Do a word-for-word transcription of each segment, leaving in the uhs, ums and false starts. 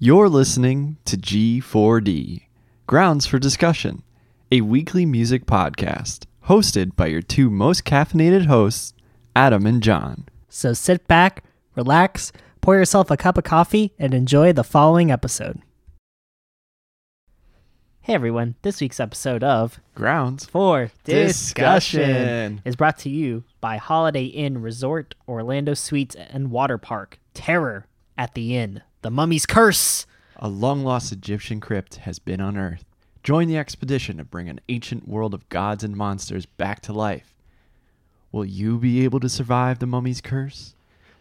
You're listening to G four D, Grounds for Discussion, a weekly music podcast hosted by your two most caffeinated hosts, Adam and John. So sit back, relax, pour yourself a cup of coffee, and enjoy the following episode. Hey everyone, this week's episode of Grounds for Discussion, Discussion is brought to you by Holiday Inn Resort Orlando Suites and Water Park, Terror at the Inn. The Mummy's Curse! A long-lost Egyptian crypt has been unearthed. Join the expedition to bring an ancient world of gods and monsters back to life. Will you be able to survive the Mummy's Curse?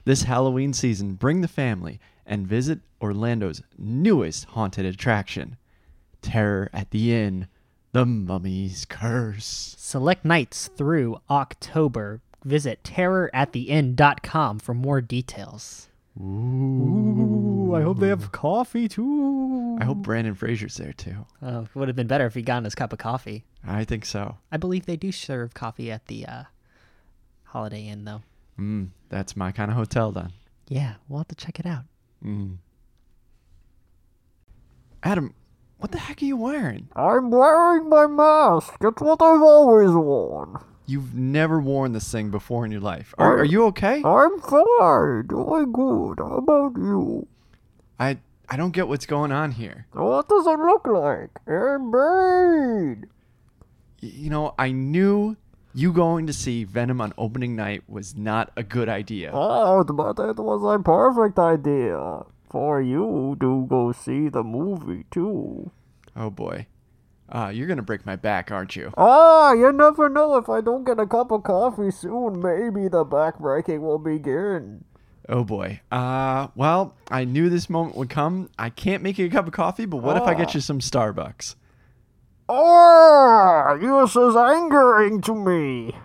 This Halloween season, bring the family and visit Orlando's newest haunted attraction, Terror at the Inn, The Mummy's Curse. Select nights through October. Visit terror at the inn dot com for more details. Ooh. Ooh, I hope they have coffee too. I hope Brandon Fraser's there too. Oh, it would have been better if he gotten his cup of coffee. I think so. I believe they do serve coffee at the uh, Holiday Inn though. Mm, that's my kind of hotel then. Yeah, we'll have to check it out. Mm. Adam, what the heck are you wearing? I'm wearing my mask. It's what I've always worn. You've never worn this thing before in your life. Are, are you okay? I'm fine. I'm good. How about you? I I don't get what's going on here. What does it look like? I'm bad. You know, I knew you going to see Venom on opening night was not a good idea. Oh, but it was a perfect idea for you to go see the movie, too. Oh, boy. Uh, you're going to break my back, aren't you? Ah, you never know. If I don't get a cup of coffee soon, maybe the backbreaking will begin. Oh, boy. Uh, well, I knew this moment would come. I can't make you a cup of coffee, but what ah. if I get you some Starbucks? Oh, this is angering to me.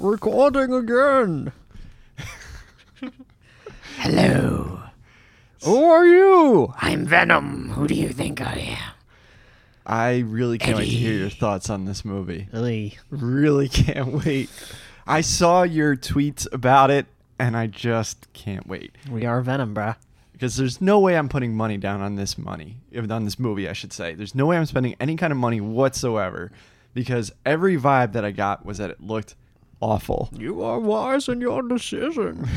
Recording again. Hello. Who are you? I'm Venom. Who do you think I am? I really can't Eddie. wait to hear your thoughts on this movie. Really? Really can't wait. I saw your tweets about it, and I just can't wait. We are Venom, bruh. Because there's no way I'm putting money down on this money, on this movie, I should say. There's no way I'm spending any kind of money whatsoever, because every vibe that I got was that it looked awful. You are wise in your decision.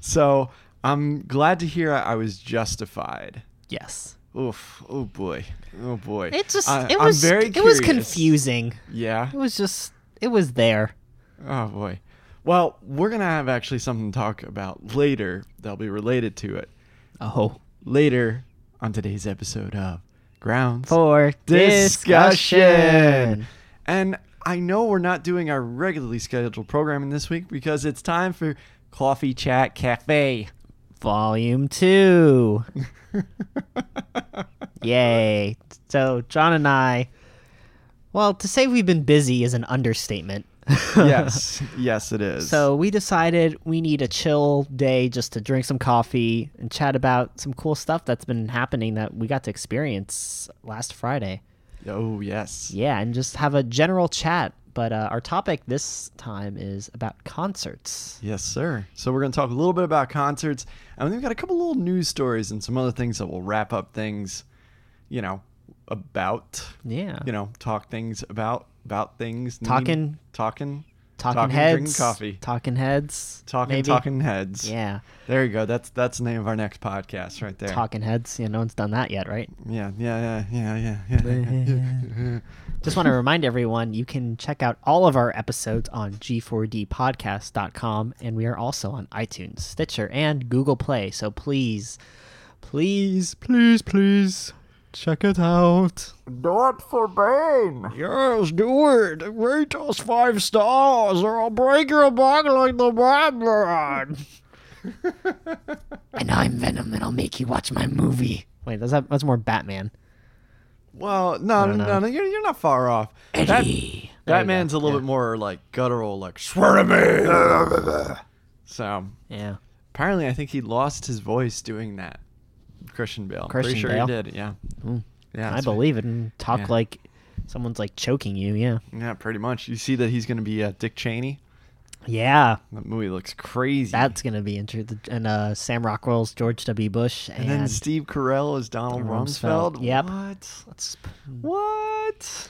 So I'm glad to hear I was justified. Yes. Oof. Oh boy. Oh boy. It just. I, it was. I'm very curious. It was confusing. Yeah. It was just. It was there. Oh boy. Well, we're gonna have actually something to talk about later that'll be related to it. Oh. Later on today's episode of Grounds for Discussion. And I know we're not doing our regularly scheduled programming this week because it's time for Coffee Chat Cafe, Volume two. Yay. So John and I, well, to say we've been busy is an understatement. Yes. Yes, it is. So we decided we need a chill day just to drink some coffee and chat about some cool stuff that's been happening that we got to experience last Friday. Oh, yes. Yeah, and just have a general chat. But uh, our topic this time is about concerts. Yes, sir. So we're going to talk a little bit about concerts. And we've got a couple little news stories and some other things that will wrap up things, you know, about. Yeah. You know, talk things about, about things. Talking. Talking. Talking, talking heads. Drinking coffee. Talking heads. Talking, maybe. Talking heads. Yeah. There you go. That's that's the name of our next podcast right there. Talking heads. Yeah, no one's done that yet, right? Yeah, yeah, yeah, yeah, yeah, yeah. Just want to remind everyone, you can check out all of our episodes on G four D podcast dot com, and we are also on iTunes, Stitcher, and Google Play. So please, please, please, please Check it out. Do it for Bane. Yes, do it. Rate us five stars or I'll break your back like the Batman. And I'm Venom and I'll make you watch my movie. Wait, that's, that's more Batman. Well, no, no, no, you're, you're not far off. Eddie. That, Batman's a little yeah. bit more like guttural, like, swear to me. So, yeah. Apparently, I think he lost his voice doing that. Christian Bale. Christian Pretty sure Bale. He did, yeah. Mm. Yeah, I believe right. it. And talk yeah. like someone's like choking you, yeah. Yeah, pretty much. You see that he's going to be uh, Dick Cheney? Yeah. That movie looks crazy. That's going to be interesting. And uh, Sam Rockwell's George W. Bush. And, and then Steve Carell is Donald Rumsfeld. Rumsfeld. Yep. What? That's... What? It's,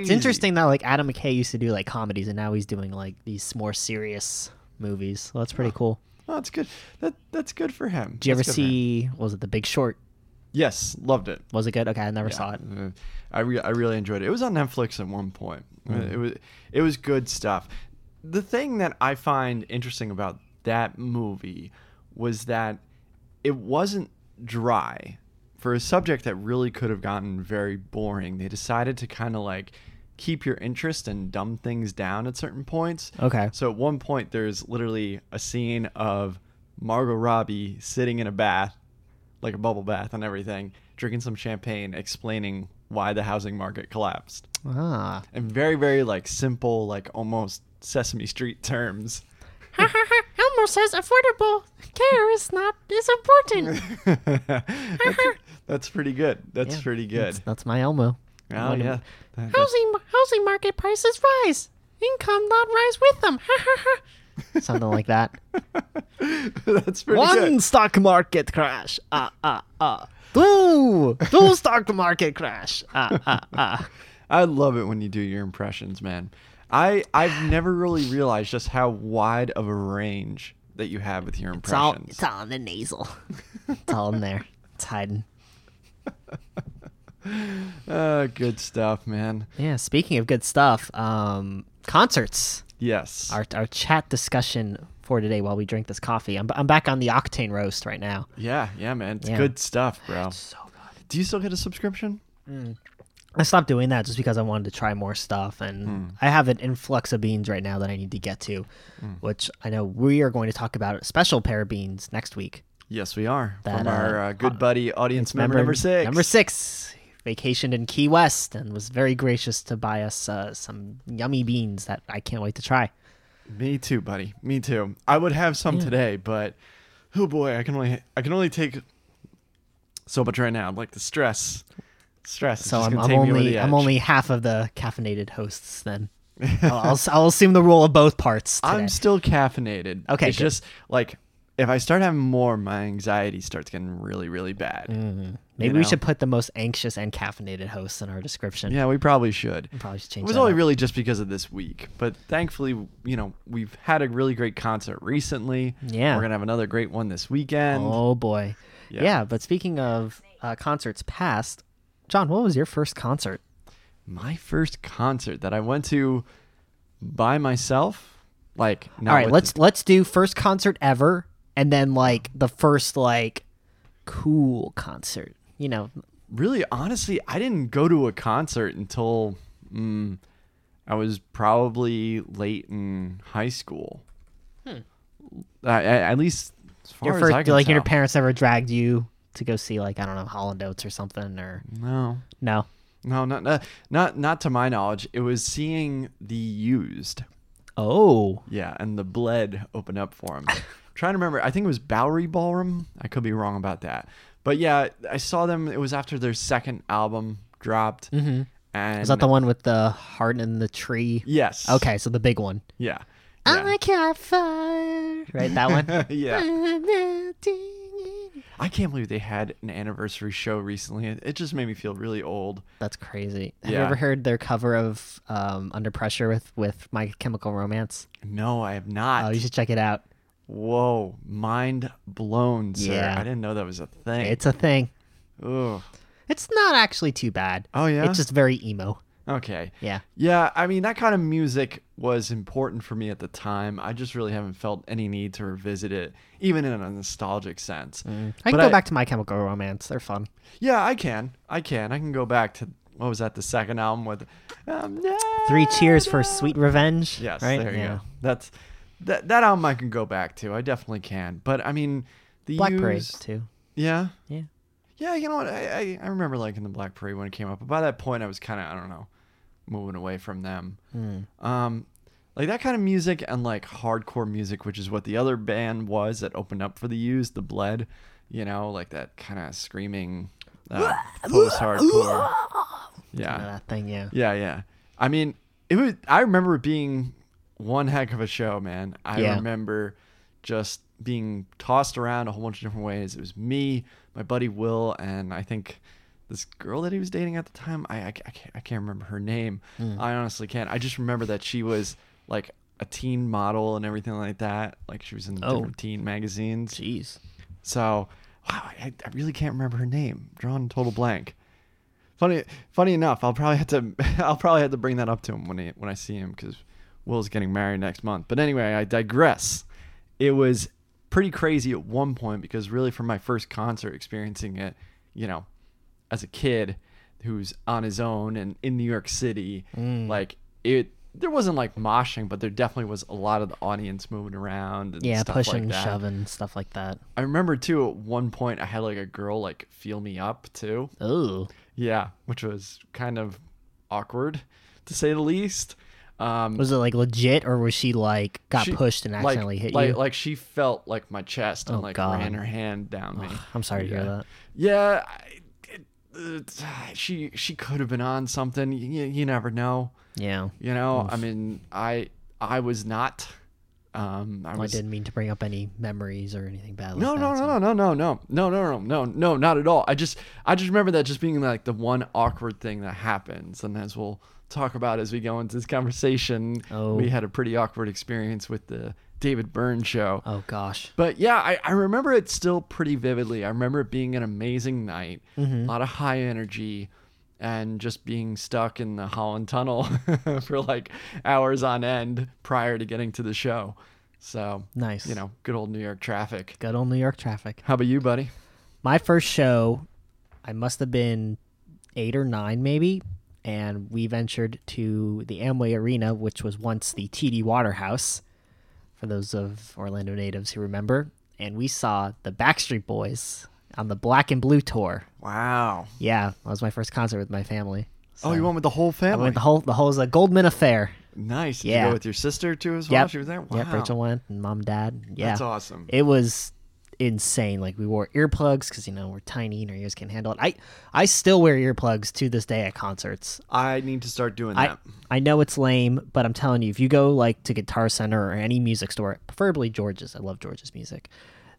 it's interesting that like Adam McKay used to do like comedies and now he's doing like these more serious movies. Well, that's pretty oh. cool. Oh, that's good. That That's good for him. Did you that's ever see, what was it, The Big Short? Yes, loved it. Was it good? Okay, I never yeah. saw it. I, re- I really enjoyed it. It was on Netflix at one point. Mm. It was It was good stuff. The thing that I find interesting about that movie was that it wasn't dry. For a subject that really could have gotten very boring, they decided to kind of like keep your interest and dumb things down at certain points. Okay. So at one point, there's literally a scene of Margot Robbie sitting in a bath, like a bubble bath and everything, drinking some champagne, explaining why the housing market collapsed. Ah. And very, very like simple, like almost Sesame Street terms. Ha ha ha. Elmo says affordable care is not is important. that's, that's pretty good. That's yeah, pretty good. That's, that's my Elmo. Oh yeah. That, housing housing market prices rise. Income not rise with them. Something like that. That's pretty One good. One stock market crash. Ah ah ah. Two two stock market crash. Ah ah ah. I love it when you do your impressions, man. I, I've never really realized just how wide of a range that you have with your impressions. It's all, it's all in the nasal. It's all in there. It's hiding. Uh, good stuff, man. Yeah, speaking of good stuff, um, concerts. Yes. Our our chat discussion for today while we drink this coffee. I'm I'm back on the Octane roast right now. Yeah, yeah, man. It's yeah. good stuff, bro. It's so good. Do you still get a subscription? Mm. I stopped doing that just because I wanted to try more stuff, and mm. I have an influx of beans right now that I need to get to, mm. which I know we are going to talk about a special pair of beans next week. Yes, we are. That, From our uh, good uh, buddy, audience member number six. Number six, vacationed in Key West and was very gracious to buy us uh, some yummy beans that I can't wait to try. Me too, buddy. Me too. I would have some yeah. today, but oh boy, I can only I can only take so much right now. I'm like the stress. Stress. So I'm, I'm only I'm only half of the caffeinated hosts then. I'll, I'll I'll assume the role of both parts today. I'm still caffeinated. Okay, it's good. Just like if I start having more, my anxiety starts getting really really bad. Mm-hmm. Maybe you know? we should put the most anxious and caffeinated hosts in our description. Yeah, we probably should. We probably should change. It was that only up. really just because of this week, but thankfully, you know, we've had a really great concert recently. Yeah, we're gonna have another great one this weekend. Oh boy. Yeah, yeah but speaking of uh, concerts past. John, what was your first concert? My first concert that I went to by myself? Like, not all right, let's the... let's do first concert ever and then like the first like cool concert, you know. Really, honestly, I didn't go to a concert until mm, I was probably late in high school. Hmm. I, I, at least as far your as first, I can like tell. Your parents never dragged you to go see, like, I don't know, Holland Oates or something, or... No. No? No, not, not not not to my knowledge. It was seeing The Used. Oh. Yeah, and The Bled opened up for him. Trying to remember. I think it was Bowery Ballroom. I could be wrong about that. But, yeah, I saw them. It was after their second album dropped. Mm-hmm. And was that the one with the heart and the tree? Yes. Okay, so the big one. Yeah. I'm yeah. a campfire. Right, that one? Yeah. I'm melting. I can't believe they had an anniversary show recently. It just made me feel really old. That's crazy. Have yeah. you ever heard their cover of um, Under Pressure with, with My Chemical Romance? No, I have not. Oh, you should check it out. Whoa. Mind blown, sir. Yeah. I didn't know that was a thing. It's a thing. Ugh. It's not actually too bad. Oh, yeah? It's just very emo. Okay. Yeah. Yeah. I mean, that kind of music was important for me at the time. I just really haven't felt any need to revisit it, even in a nostalgic sense. Mm. I can but go I, back to My Chemical Romance. They're fun. Yeah, I can. I can. I can go back to, what was that, the second album with... Um, Three Cheers for Sweet Revenge. Yes, right? there you yeah. go. That's that, that album I can go back to. I definitely can. But, I mean... the Black Used, Parade, too. Yeah? Yeah. Yeah, you know what? I, I, I remember liking the Black Parade when it came up. But by that point, I was kind of, I don't know, moving away from them. Mm. Um, like that kind of music and like hardcore music, which is what the other band was that opened up for the Used, The Bled, you know, like that kind of screaming uh, post-hardcore. Yeah. Kind of that thing, yeah. Yeah, yeah. I mean, it was. I remember it being one heck of a show, man. I yeah. remember just being tossed around a whole bunch of different ways. It was me, my buddy Will, and I think this girl that he was dating at the time. I I, I, can't, I can't remember her name. Mm. I honestly can't. I just remember that she was like a teen model and everything like that. Like she was in oh. different teen magazines. Jeez. So wow, I, I really can't remember her name. Drawn total blank. Funny, funny enough, I'll probably have to I'll probably have to bring that up to him when he, when I see him, because Will's getting married next month. But anyway, I digress. It was pretty crazy at one point, because really from my first concert, experiencing it, you know, as a kid who's on his own and in New York City, mm. like it, there wasn't like moshing, but there definitely was a lot of the audience moving around and yeah, stuff pushing, like that. shoving, stuff like that. I remember too, at one point I had like a girl like feel me up too. Oh, yeah, which was kind of awkward to say the least. Um, was it like legit, or was she like got she, pushed and accidentally like, hit like, you? Like she felt like my chest and oh, like God. ran her hand down me. Ugh, I'm sorry yeah. to hear that. Yeah, it, it, she she could have been on something. You, you never know. Yeah. You know, Oof. I mean, I I was not. Um, I, well, was, I didn't mean to bring up any memories or anything bad. Like no, that, no, so. no, no, no, no, no, no, no, no, no, not at all. I just I just remember that just being like the one awkward thing that happens, and as we'll talk about as we go into this conversation. Oh. We had a pretty awkward experience with the David Byrne show. Oh gosh. But yeah, I, I remember it still pretty vividly. I remember it being an amazing night, mm-hmm. a lot of high energy, and just being stuck in the Holland Tunnel for like hours on end prior to getting to the show. So nice. You know, good old New York traffic. Good old New York traffic. How about you, buddy? My first show, I must have been eight or nine maybe. And we ventured to the Amway Arena, which was once the T D Waterhouse, for those of Orlando natives who remember. And we saw the Backstreet Boys on the Black and Blue tour. Wow. Yeah, that was my first concert with my family. So oh, you went with the whole family? I went with the whole, the whole was a Goldman affair. Nice. Did yeah. you go with your sister, too, as well? Yep. She was there? Wow. Yeah, Rachel went, and mom, dad. Yeah. That's awesome. It was insane. Like, we wore earplugs because, you know, we're tiny and our ears can't handle it. I I still wear earplugs to this day at concerts. I need to start doing I, that. I know it's lame, but I'm telling you, if you go like to Guitar Center or any music store, preferably George's, I love George's music,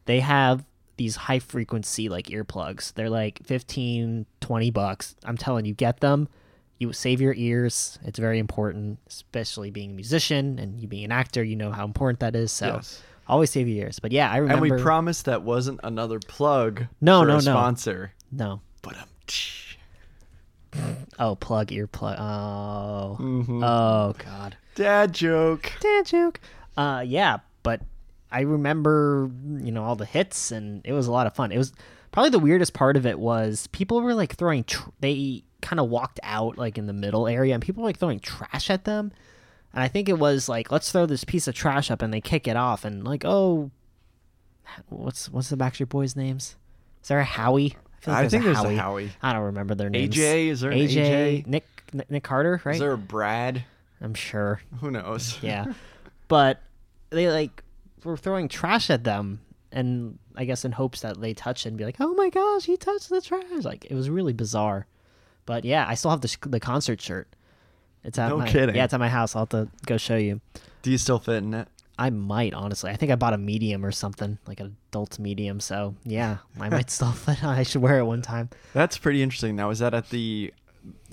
they have these high frequency like earplugs. They're like fifteen, twenty bucks. I'm telling you, get them. You save your ears. It's very important, especially being a musician and you being an actor, you know how important that is. So yes. Always save your ears. But yeah, I remember. And we promised that wasn't another plug. No, for no, a no. Sponsor. No. But um. Oh, plug earplug. Oh. Mm-hmm. Oh God. Dad joke. Dad joke. Uh, yeah, but I remember, you know, all the hits, and it was a lot of fun. It was probably the weirdest part of it was people were like throwing. Tr- they kind of walked out like in the middle area, and people were like throwing trash at them. And I think it was like, let's throw this piece of trash up, and they kick it off, and like, oh, what's what's the Backstreet Boys' names? Is there a Howie? I, feel like I there's think a there's Howie. a Howie. I don't remember their names. A J, is there an A J? A J? Nick Nick Carter, right? Is there a Brad? I'm sure. Who knows? Yeah, but they like were throwing trash at them, and I guess in hopes that they touch it and be like, oh my gosh, he touched the trash. Like it was really bizarre, but yeah, I still have the the concert shirt. It's at no my, kidding. Yeah, it's at my house. I'll have to go show you. Do you still fit in it? I might, honestly. I think I bought a medium or something, like an adult medium. So, yeah, I might still fit. I should wear it one time. That's pretty interesting. Now, was that at the,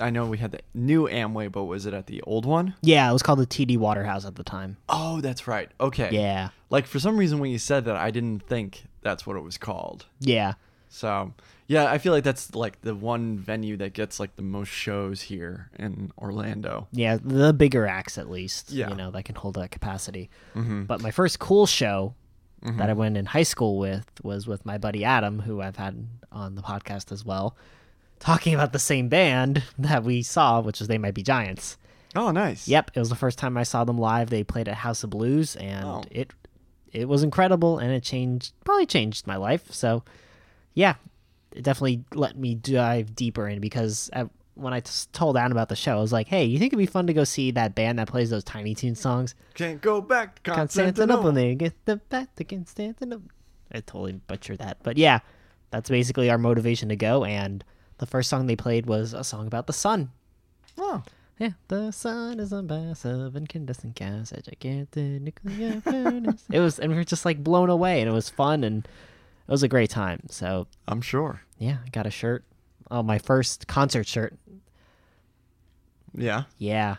I know we had the new Amway, but was it at the old one? Yeah, it was called the T D Waterhouse at the time. Oh, that's right. Okay. Yeah. Like, for some reason, when you said that, I didn't think that's what it was called. Yeah. So yeah, I feel like that's like the one venue that gets like the most shows here in Orlando. Yeah, the bigger acts at least, yeah. you know, that can hold that capacity. Mm-hmm. But my first cool show mm-hmm. that I went in high school with was with my buddy Adam, who I've had on the podcast as well, talking about the same band that we saw, which is They Might Be Giants. Oh, nice. Yep, it was the first time I saw them live. They played at House of Blues, and oh. it it was incredible, and it changed probably changed my life. So yeah, it definitely let me dive deeper in, because I, when I t- told Adam about the show, I was like, hey, you think it'd be fun to go see that band that plays those Tiny Toon songs? Can't go back to Constantinople. Constantinople, they get the back to Constantinople. I totally butchered that. But yeah, that's basically our motivation to go, and the first song they played was a song about the sun. Oh. Yeah, the sun is a mass of incandescent gas, a gigantic nuclear furnace. It was, and we were just like blown away, and it was fun, and it was a great time. So I'm sure. Yeah, I got a shirt. Oh, my first concert shirt. Yeah. Yeah.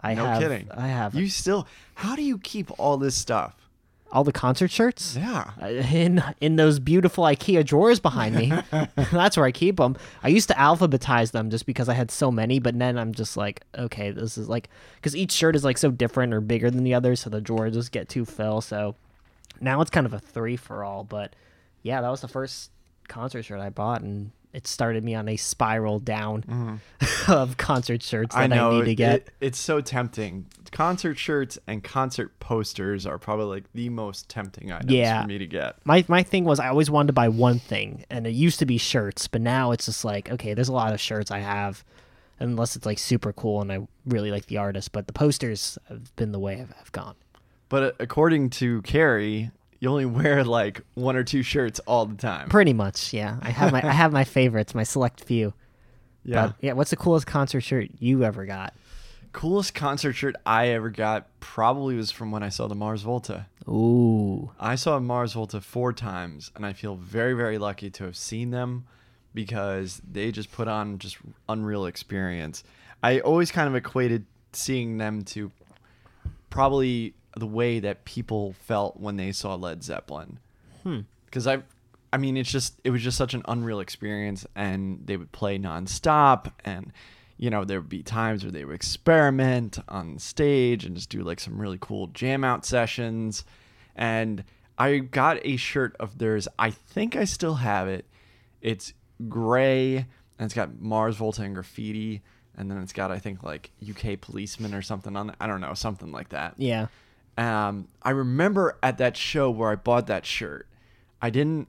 I no have, kidding. I have. You still? How do you keep all this stuff? All the concert shirts? Yeah. In in those beautiful IKEA drawers behind me. That's where I keep them. I used to alphabetize them just because I had so many, but then I'm just like, okay, this is like, because each shirt is like so different or bigger than the other, so the drawers just get too full. So now it's kind of a three for all, but yeah, that was the first concert shirt I bought, and it started me on a spiral down mm. of concert shirts that I, know, I need to get. It, it's so tempting. Concert shirts and concert posters are probably like the most tempting items yeah. for me to get. My my thing was I always wanted to buy one thing, and it used to be shirts, but now it's just like, okay, there's a lot of shirts I have, unless it's like super cool and I really like the artist, but the posters have been the way I've, I've gone. But according to Carrie, you only wear like one or two shirts all the time. Pretty much, yeah. I have my I have my favorites, my select few. Yeah. But, yeah. What's the coolest concert shirt you ever got? Coolest concert shirt I ever got probably was from when I saw the Mars Volta. Ooh. I saw Mars Volta four times, and I feel very, very lucky to have seen them because they just put on just unreal experience. I always kind of equated seeing them to probably the way that people felt when they saw Led Zeppelin. Hmm. Because I, I mean, it's just, it was just such an unreal experience, and they would play nonstop, and, you know, there would be times where they would experiment on stage and just do like some really cool jam out sessions. And I got a shirt of theirs. I think I still have it. It's gray, and it's got Mars Volta and graffiti. And then it's got, I think, like U K policemen or something on it. I don't know, something like that. Yeah. Um, I remember at that show where I bought that shirt, I didn't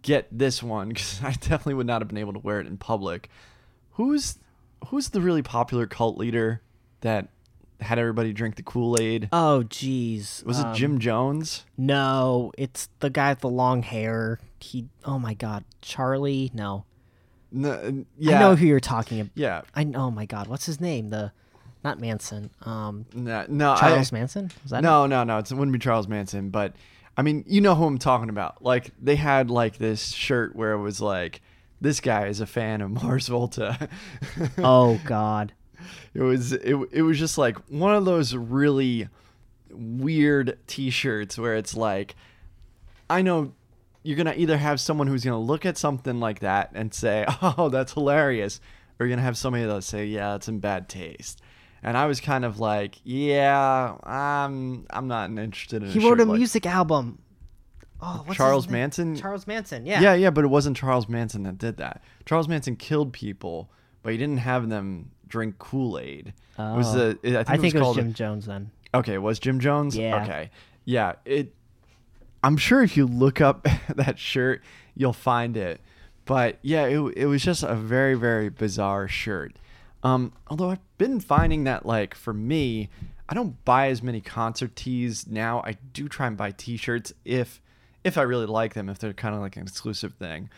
get this one because I definitely would not have been able to wear it in public. Who's who's the really popular cult leader that had everybody drink the Kool-Aid? Oh, geez. Was um, it Jim Jones? No, it's the guy with the long hair. He, oh my God, Charlie? No. No, yeah. I know who you're talking about. Yeah. I, oh my God, what's his name? The... Not Manson. Um, no, no, Charles I, Manson? Was that no, it? no, no. It's, it wouldn't be Charles Manson. But, I mean, you know who I'm talking about. Like, they had, like, this shirt where it was like, this guy is a fan of Mars Volta. Oh, God. It was, it, it was just, like, one of those really weird T-shirts where it's like, I know you're going to either have someone who's going to look at something like that and say, oh, that's hilarious. Or you're going to have somebody that'll say, yeah, it's in bad taste. And I was kind of like, yeah, I'm I'm not interested in. He wrote a like, music album. Oh, what's Charles his name? Manson. Charles Manson, yeah. Yeah, yeah, but it wasn't Charles Manson that did that. Charles Manson killed people, but he didn't have them drink Kool-Aid. Oh. It was a, it, I think, I it, was think it was Jim a, Jones then. Okay, it was Jim Jones? Yeah. Okay. Yeah, it I'm sure if you look up that shirt, you'll find it. But yeah, it it was just a very, very bizarre shirt. Um, although I've been finding that, like, for me, I don't buy as many concert tees now. I do try and buy T-shirts if if I really like them, if they're kind of like an exclusive thing.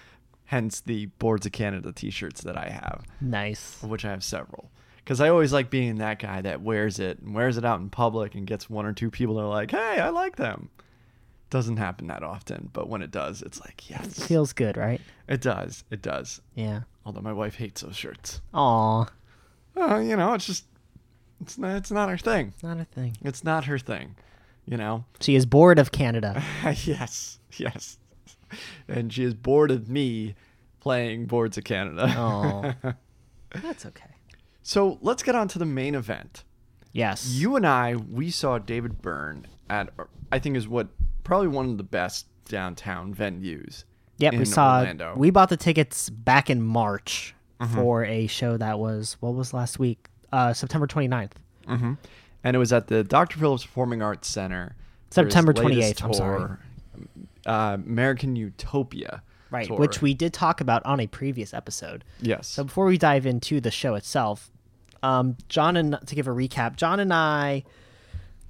Hence the Boards of Canada T-shirts that I have. Nice. Of which I have several. Because I always like being that guy that wears it and wears it out in public and gets one or two people that are like, hey, I like them. Doesn't happen that often, but when it does, it's like, yes. It feels good, right? It does. It does. Yeah. Although my wife hates those shirts. Aw. Uh, you know, it's just, it's not, it's not her thing. It's not her thing. It's not her thing, you know. She is bored of Canada. Yes, yes. and she is bored of me playing Boards of Canada. Oh, that's okay. So let's get on to the main event. Yes. You and I, we saw David Byrne at, I think is what, probably one of the best downtown venues. Yep, in we saw, Orlando. We bought the tickets back in March mm-hmm. for a show that was, what was last week? Uh, September twenty-ninth. Mm-hmm. And it was at the Doctor Phillips Performing Arts Center. September twenty-eighth, tour, I'm sorry. Uh, American Utopia. Right, tour. Which we did talk about on a previous episode. Yes. So before we dive into the show itself, um, John and to give a recap, John and I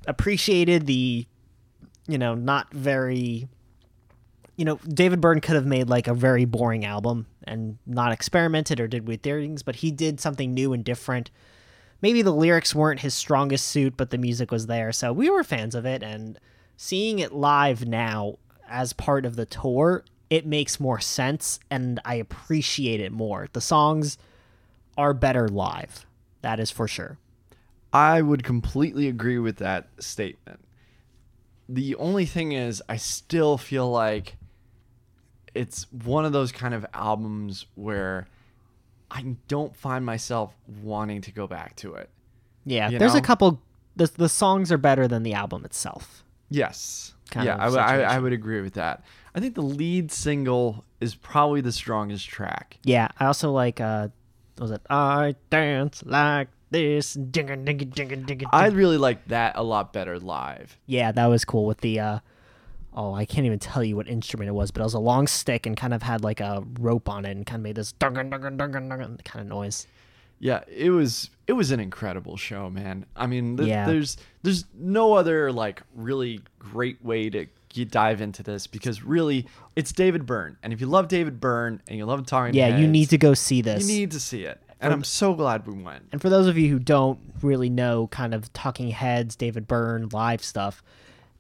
appreciated the, you know, not very... You know, David Byrne could have made like a very boring album and not experimented or did weird things, but he did something new and different. Maybe the lyrics weren't his strongest suit, but the music was there. So we were fans of it, and seeing it live now as part of the tour, it makes more sense and I appreciate it more. The songs are better live. That is for sure. I would completely agree with that statement. The only thing is I still feel like it's one of those kind of albums where I don't find myself wanting to go back to it. Yeah, you there's know? a couple... The, the songs are better than the album itself. Yes. Kind yeah, I, I, I would agree with that. I think the lead single is probably the strongest track. Yeah, I also like... Uh, what was it? I dance like this. Ding-a, ding-a, ding-a, ding-a. I really like that a lot better live. Yeah, that was cool with the... Uh, Oh, I can't even tell you what instrument it was, but it was a long stick and kind of had like a rope on it and kind of made this dungan, dungan, dungan, dungan kind of noise. Yeah, it was it was an incredible show, man. I mean, th- yeah. there's there's no other like really great way to dive into this because really it's David Byrne. And if you love David Byrne and you love talking yeah, heads, you need to go see this. You need to see it. And I'm so glad we went. And for those of you who don't really know kind of Talking Heads, David Byrne, live stuff,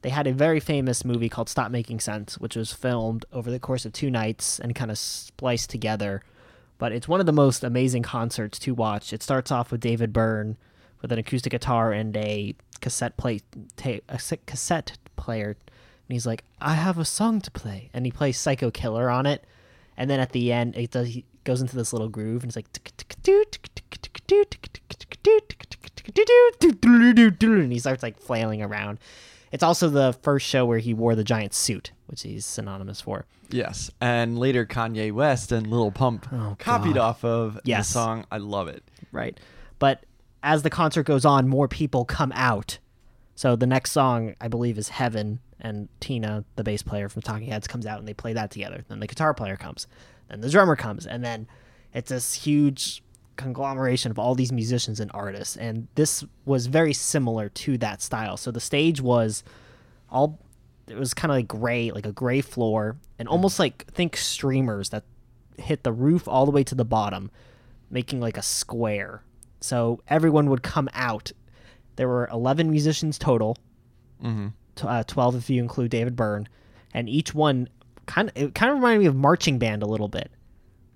they had a very famous movie called Stop Making Sense, which was filmed over the course of two nights and kind of spliced together. But it's one of the most amazing concerts to watch. It starts off with David Byrne with an acoustic guitar and a cassette play, ta- a cassette player. And he's like, I have a song to play. And he plays Psycho Killer on it. And then at the end, it does, he goes into this little groove and it's like... And he starts like flailing around. It's also the first show where he wore the giant suit, which he's synonymous for. Yes, and later Kanye West and Lil Pump oh, copied God. off of yes. the song. I love it. Right. But as the concert goes on, more people come out. So the next song, I believe, is Heaven, and Tina, the bass player from Talking Heads, comes out and they play that together. Then the guitar player comes, then the drummer comes, and then it's this huge conglomeration of all these musicians and artists, and this was very similar to that style. So the stage was all it was kind of like gray, like a gray floor, and almost like think streamers that hit the roof all the way to the bottom, making like a square. So everyone would come out. There were eleven musicians total, mm-hmm. t- uh, twelve if you include David Byrne, and each one kind of it kind of reminded me of marching band a little bit.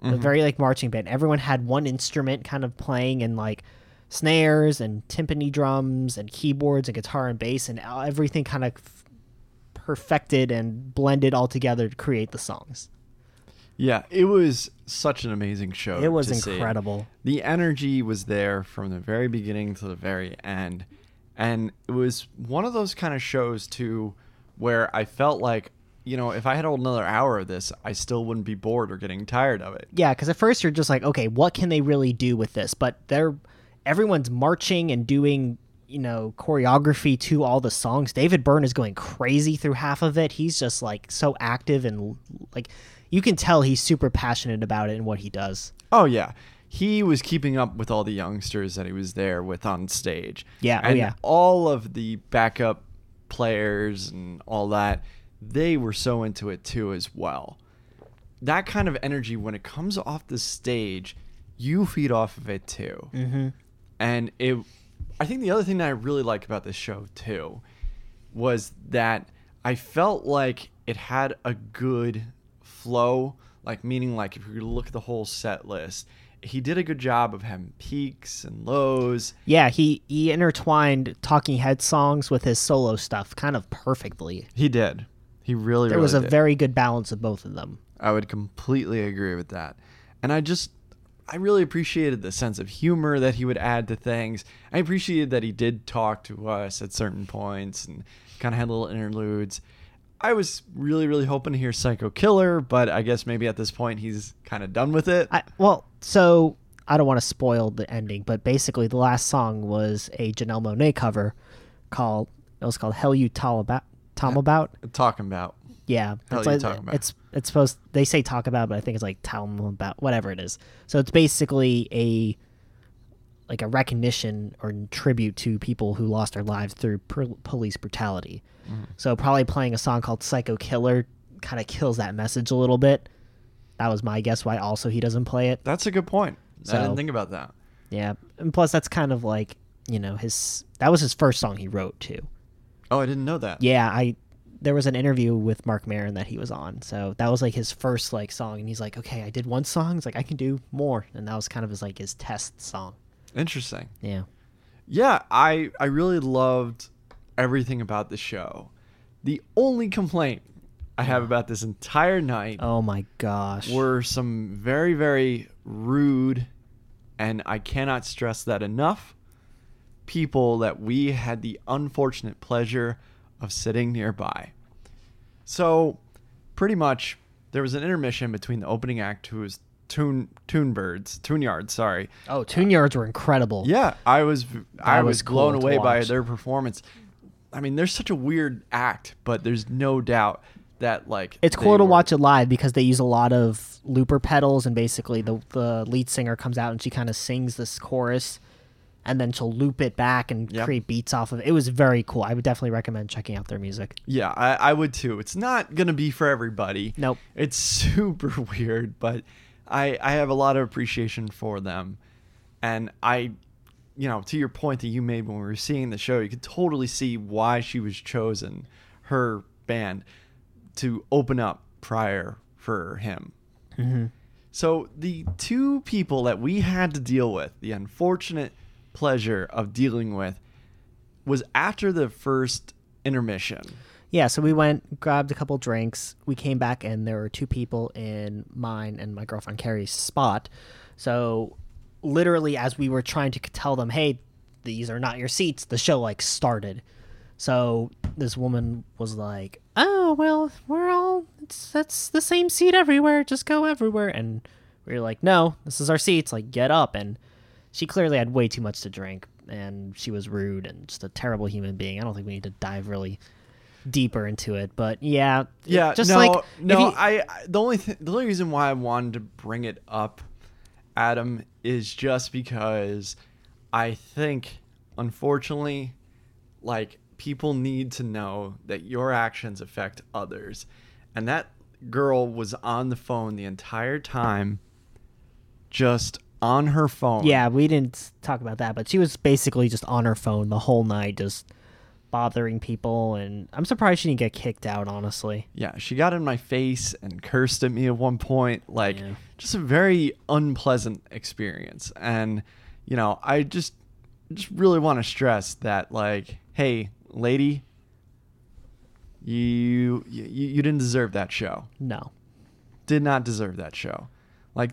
Mm-hmm. A very like marching band. Everyone had one instrument kind of playing, and like snares and timpani drums and keyboards and guitar and bass, and everything kind of f- perfected and blended all together to create the songs. Yeah, it was such an amazing show. It was incredible. See. The energy was there from the very beginning to the very end. And it was one of those kind of shows too where I felt like, you know, if I had another hour of this, I still wouldn't be bored or getting tired of it. Yeah, because at first you're just like, okay, what can they really do with this? But they're everyone's marching and doing, you know, choreography to all the songs. David Byrne is going crazy through half of it. He's just like so active and like you can tell he's super passionate about it and what he does. Oh, yeah. He was keeping up with all the youngsters that he was there with on stage. Yeah, and oh, yeah. all of the backup players and all that. They were so into it too as well. That kind of energy, when it comes off the stage, you feed off of it too. Mm-hmm. And it, I think the other thing that I really like about this show too was that I felt like it had a good flow, like meaning like if you look at the whole set list, he did a good job of having peaks and lows. Yeah, he, he intertwined Talking Heads songs with his solo stuff kind of perfectly. He did. He really, there really was a did. very good balance of both of them. I would completely agree with that. And I just, I really appreciated the sense of humor that he would add to things. I appreciated that he did talk to us at certain points and kind of had little interludes. I was really, really hoping to hear Psycho Killer, but I guess maybe at this point he's kind of done with it. I, well, so I don't want to spoil the ending, but basically the last song was a Janelle Monáe cover called, it was called Hell You Tal About. Tom about talking about yeah Hell you like, talking about. it's it's supposed they say talk about, but I think it's like Tom about, whatever it is. So it's basically a like a recognition or tribute to people who lost their lives through pro- police brutality. Mm. So probably playing a song called Psycho Killer kind of kills that message a little bit. That was my guess why also he doesn't play it. That's a good point. So, I didn't think about that. Yeah, and plus that's kind of like, you know, his that was his first song he wrote too. Oh, I didn't know that. Yeah, I there was an interview with Marc Maron that he was on. So that was like his first like song, and he's like, "Okay, I did one song. It's like I can do more." And that was kind of his like his test song. Interesting. Yeah. Yeah, I I really loved everything about the show. The only complaint I have about this entire night, oh my gosh, were some very very rude, and I cannot stress that enough, people that we had the unfortunate pleasure of sitting nearby. So pretty much there was an intermission between the opening act, who was Tune Tune-Birds, Tune-Yards, sorry. Oh, Tune-Yards uh, were incredible. Yeah, I was I that was, was cool blown away watch. by their performance. I mean, they're such a weird act, but there's no doubt that like it's cool to were... watch it live because they use a lot of looper pedals, and basically the the lead singer comes out and she kind of sings this chorus, and then she'll loop it back and yep. create beats off of it. It was very cool. I would definitely recommend checking out their music. Yeah, I, I would too. It's not going to be for everybody. Nope. It's super weird, but I, I have a lot of appreciation for them. And I, you know, to your point that you made when we were seeing the show, you could totally see why she was chosen, her band, to open up prior for him. Mm-hmm. So the two people that we had to deal with, the unfortunate pleasure of dealing with, was after the first intermission. Yeah, so we went, grabbed a couple drinks, we came back, and there were two people in mine and my girlfriend Carrie's spot. So literally as we were trying to tell them, hey, these are not your seats, the show like started. So this woman was like, oh, well, we're all, it's, that's the same seat everywhere, just go everywhere. And we were like, no, this is our seats, like get up. And she clearly had way too much to drink, and she was rude and just a terrible human being. I don't think we need to dive really deeper into it, but yeah, yeah. Just no, like, no. You... I the only th- the only reason why I wanted to bring it up, Adam, is just because I think, unfortunately, like people need to know that your actions affect others, and that girl was on the phone the entire time, just. On her phone. Yeah, we didn't talk about that, but she was basically just on her phone the whole night, just bothering people, and I'm surprised she didn't get kicked out, honestly. Yeah, she got in my face and cursed at me at one point. Like, yeah. Just a very unpleasant experience. And, you know, I just just really want to stress that, like, hey, lady, you, you, you didn't deserve that show. No. Did not deserve that show. Like,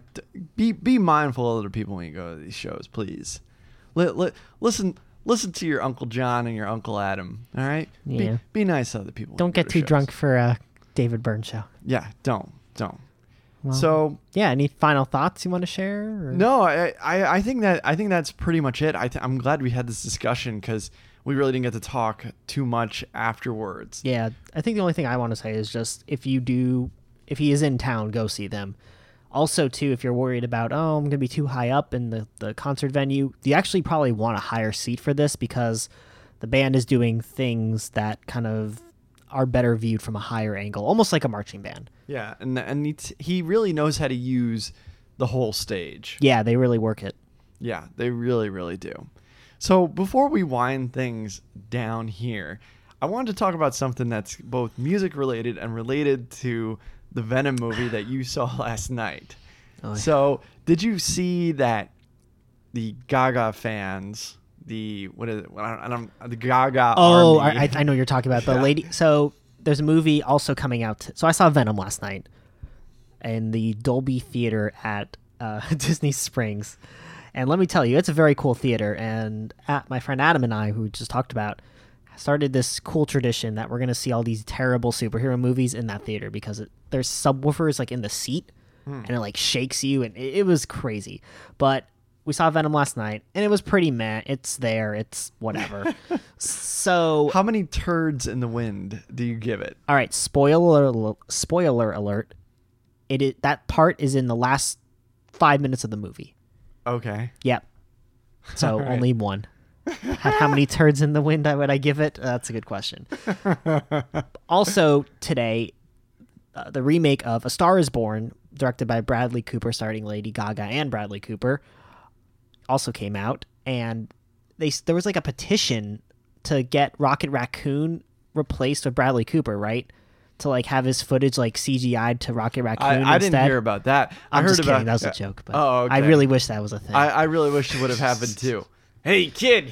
be be mindful of other people when you go to these shows, please. Let, let, listen listen to your Uncle John and your Uncle Adam, all right? Yeah. Be, be nice to other people. Don't get too shows. drunk for a David Byrne show. Yeah, don't, don't. Well, so yeah, any final thoughts you want to share? Or? No, I, I I think that I think that's pretty much it. I th- I'm glad we had this discussion because we really didn't get to talk too much afterwards. Yeah, I think the only thing I want to say is just if you do, if he is in town, go see them. Also, too, if you're worried about, oh, I'm going to be too high up in the, the concert venue, you actually probably want a higher seat for this because the band is doing things that kind of are better viewed from a higher angle, almost like a marching band. Yeah, and and it's, he really knows how to use the whole stage. Yeah, they really work it. Yeah, they really, really do. So before we wind things down here, I wanted to talk about something that's both music-related and related to the Venom movie that you saw last night. Oh, yeah. So did you see that the Gaga fans, the what is it? I don't, I don't the Gaga. Oh, army. I, I know you're talking about the yeah. lady. So there's a movie also coming out. So I saw Venom last night in the Dolby Theater at uh, Disney Springs. And let me tell you, it's a very cool theater. And at, my friend Adam and I, who just talked about, started this cool tradition that we're going to see all these terrible superhero movies in that theater because it, there's subwoofers like in the seat mm. and it like shakes you. And it, it was crazy. But we saw Venom last night and it was pretty meh. It's there. It's whatever. So how many turds in the wind do you give it? All right. Spoiler, spoiler alert. It is, that part is in the last five minutes of the movie. Okay. Yep. So right. Only one. How many turds in the wind would I give it? Uh, that's a good question. Also today, uh, the remake of A Star is Born, directed by Bradley Cooper, starring Lady Gaga and Bradley Cooper, also came out. And they there was like a petition to get Rocket Raccoon replaced with Bradley Cooper, right? To like have his footage like C G I'd to Rocket Raccoon. I, I instead. didn't hear about that. I'm I heard just about, kidding. That was a joke. But oh, okay. I really wish that was a thing. I, I really wish it would have happened too. Hey kid!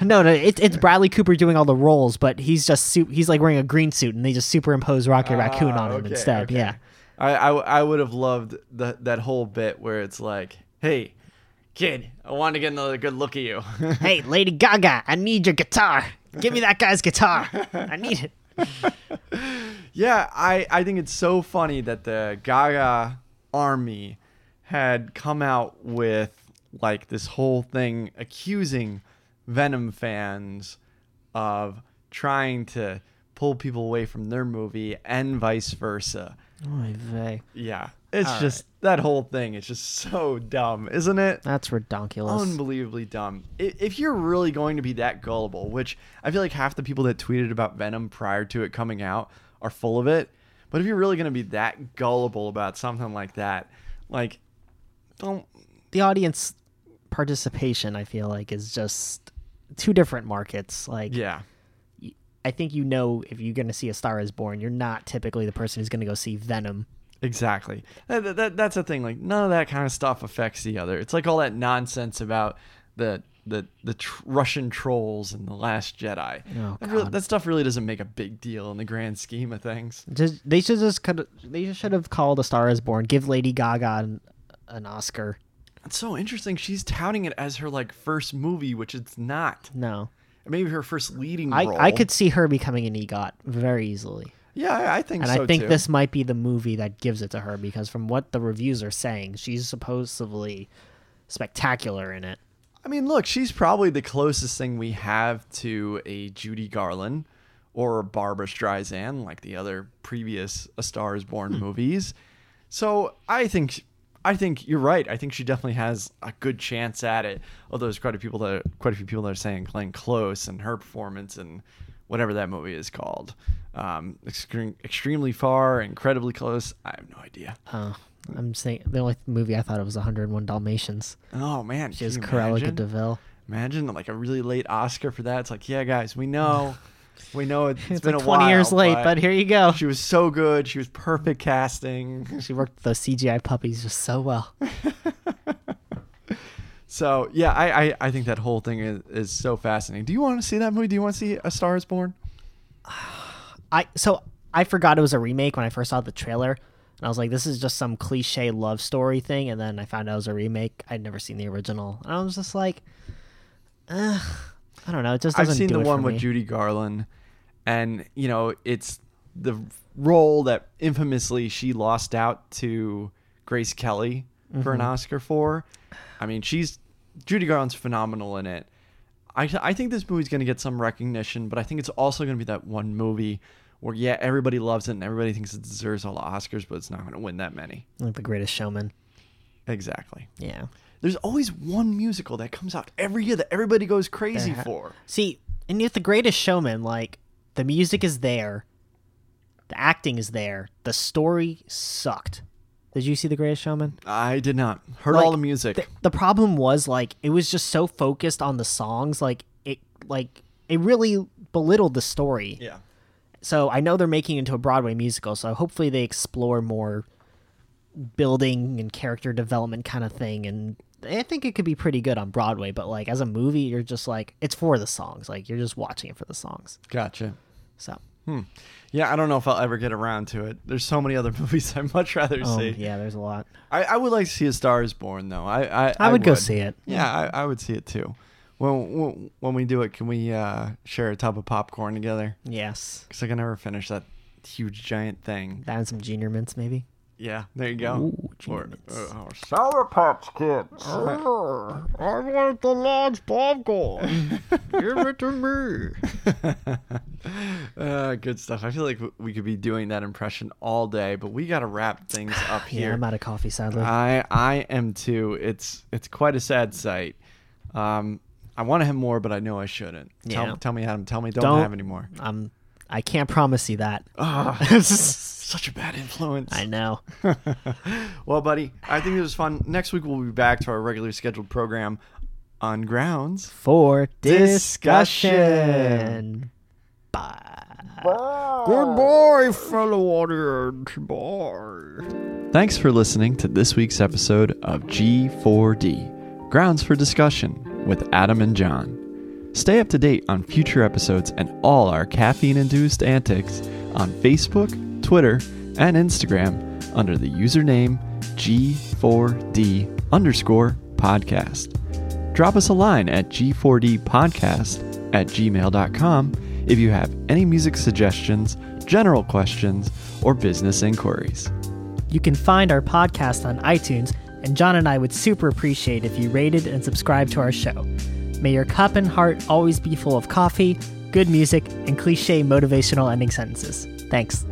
no, no, it's it's Bradley Cooper doing all the roles, but he's just su- he's like wearing a green suit, and they just superimpose Rocket uh, Raccoon on him okay, instead. Okay. Yeah, I, I, I would have loved the, that whole bit where it's like, hey kid, I want to get another good look at you. Hey Lady Gaga, I need your guitar. Give me that guy's guitar. I need it. Yeah, I, I think it's so funny that the Gaga army had come out with like this whole thing accusing Venom fans of trying to pull people away from their movie and vice versa. Oy vey. Yeah. It's all just right. That whole thing is just so dumb, isn't it? That's redonkulous. Unbelievably dumb. If you're really going to be that gullible, which I feel like half the people that tweeted about Venom prior to it coming out are full of it. But if you're really going to be that gullible about something like that, like don't. The audience participation, I feel like, is just two different markets. Like, yeah. I think you know if you're going to see A Star is Born, you're not typically the person who's going to go see Venom. Exactly. That, that, that's the thing. Like, none of that kind of stuff affects the other. It's like all that nonsense about the the the tr- Russian trolls and The Last Jedi. Oh, that, really, that stuff really doesn't make a big deal in the grand scheme of things. Just, they should just kind of, they should have called A Star is Born. Give Lady Gaga an, an Oscar. It's so interesting. She's touting it as her like first movie, which it's not. No. Maybe her first leading I, role. I could see her becoming an EGOT very easily. Yeah, I think so, too. And I think this might be the movie that gives it to her, because from what the reviews are saying, she's supposedly spectacular in it. I mean, look, she's probably the closest thing we have to a Judy Garland or Barbra Streisand, like the other previous A Star is Born hmm. movies. So I think... I think you're right. I think she definitely has a good chance at it. Although there's quite a people that are, quite a few people that are saying Glenn Close and her performance and whatever that movie is called, um, extreme, extremely far, incredibly close. I have no idea. Oh, I'm saying the only movie I thought it was one oh one Dalmatians. Oh man, she has Cruella de Deville. Imagine like a really late Oscar for that. It's like, yeah, guys, we know, we know it's, it's been like a twenty while, years late, but, but here you go. She was so good. She was perfect casting. She worked the C G I puppies just so well. So yeah, I, I, I think that whole thing is, is so fascinating. Do you want to see that movie? Do you want to see A Star is Born? I so I forgot it was a remake when I first saw the trailer, and I was like, this is just some cliche love story thing. And then I found out it was a remake. I'd never seen the original, and I was just like, ugh. I don't know. It just doesn't. I've seen do the it one with me. Judy Garland, and you know it's the role that infamously she lost out to Grace Kelly mm-hmm. for an Oscar for. I mean, she's Judy Garland's phenomenal in it. I I think this movie's going to get some recognition, but I think it's also going to be that one movie where yeah, everybody loves it and everybody thinks it deserves all the Oscars, but it's not going to win that many. Like The Greatest Showman. Exactly. Yeah. There's always one musical that comes out every year that everybody goes crazy uh, for. See, and yet The Greatest Showman, like, the music is there, the acting is there, the story sucked. Did you see The Greatest Showman? I did not. Heard like, all the music. Th- the problem was, like, it was just so focused on the songs, like, it, like, it really belittled the story. Yeah. So I know they're making it into a Broadway musical, so hopefully they explore more building and character development kind of thing, and I think it could be pretty good on Broadway, but like as a movie, you're just like, it's for the songs. Like you're just watching it for the songs. Gotcha. So Hmm. Yeah, I don't know if I'll ever get around to it. There's so many other movies I'd much rather oh, see. Yeah, there's a lot. I, I would like to see A Star is Born, though. I I, I, I would go would. see it. Yeah, I, I would see it, too. When, when we do it, can we uh, share a tub of popcorn together? Yes. Because I can never finish that huge, giant thing. That and some Junior Mints, maybe? Yeah, there you go. Ooh, Junior Mints. Uh, or Sour Pops Kids. Oh, I want the large popcorn. Give it to me. Uh, good stuff. I feel like we could be doing that impression all day, but we got to wrap things up yeah, here. Yeah, I'm out of coffee, sadly. I, I am, too. It's, it's quite a sad sight. Um, I want to have more, but I know I shouldn't. Yeah. Tell, tell me, Adam. Tell me, don't, don't have any more. Um, I can't promise you that. Oh, such a bad influence. I know. Well, buddy, I think it was fun. Next week, we'll be back to our regularly scheduled program on grounds for discussion. discussion. Bye. Bye. Goodbye, fellow audience. Bye. Thanks for listening to this week's episode of G four D, Grounds for Discussion, with Adam and John. Stay up to date on future episodes and all our caffeine-induced antics on Facebook, Twitter, and Instagram under the username G four D underscore podcast. Drop us a line at G four D podcast at gmail dot com if you have any music suggestions, general questions, or business inquiries. You can find our podcast on iTunes, and John and I would super appreciate if you rated and subscribed to our show. May your cup and heart always be full of coffee, good music, and cliche motivational ending sentences. Thanks.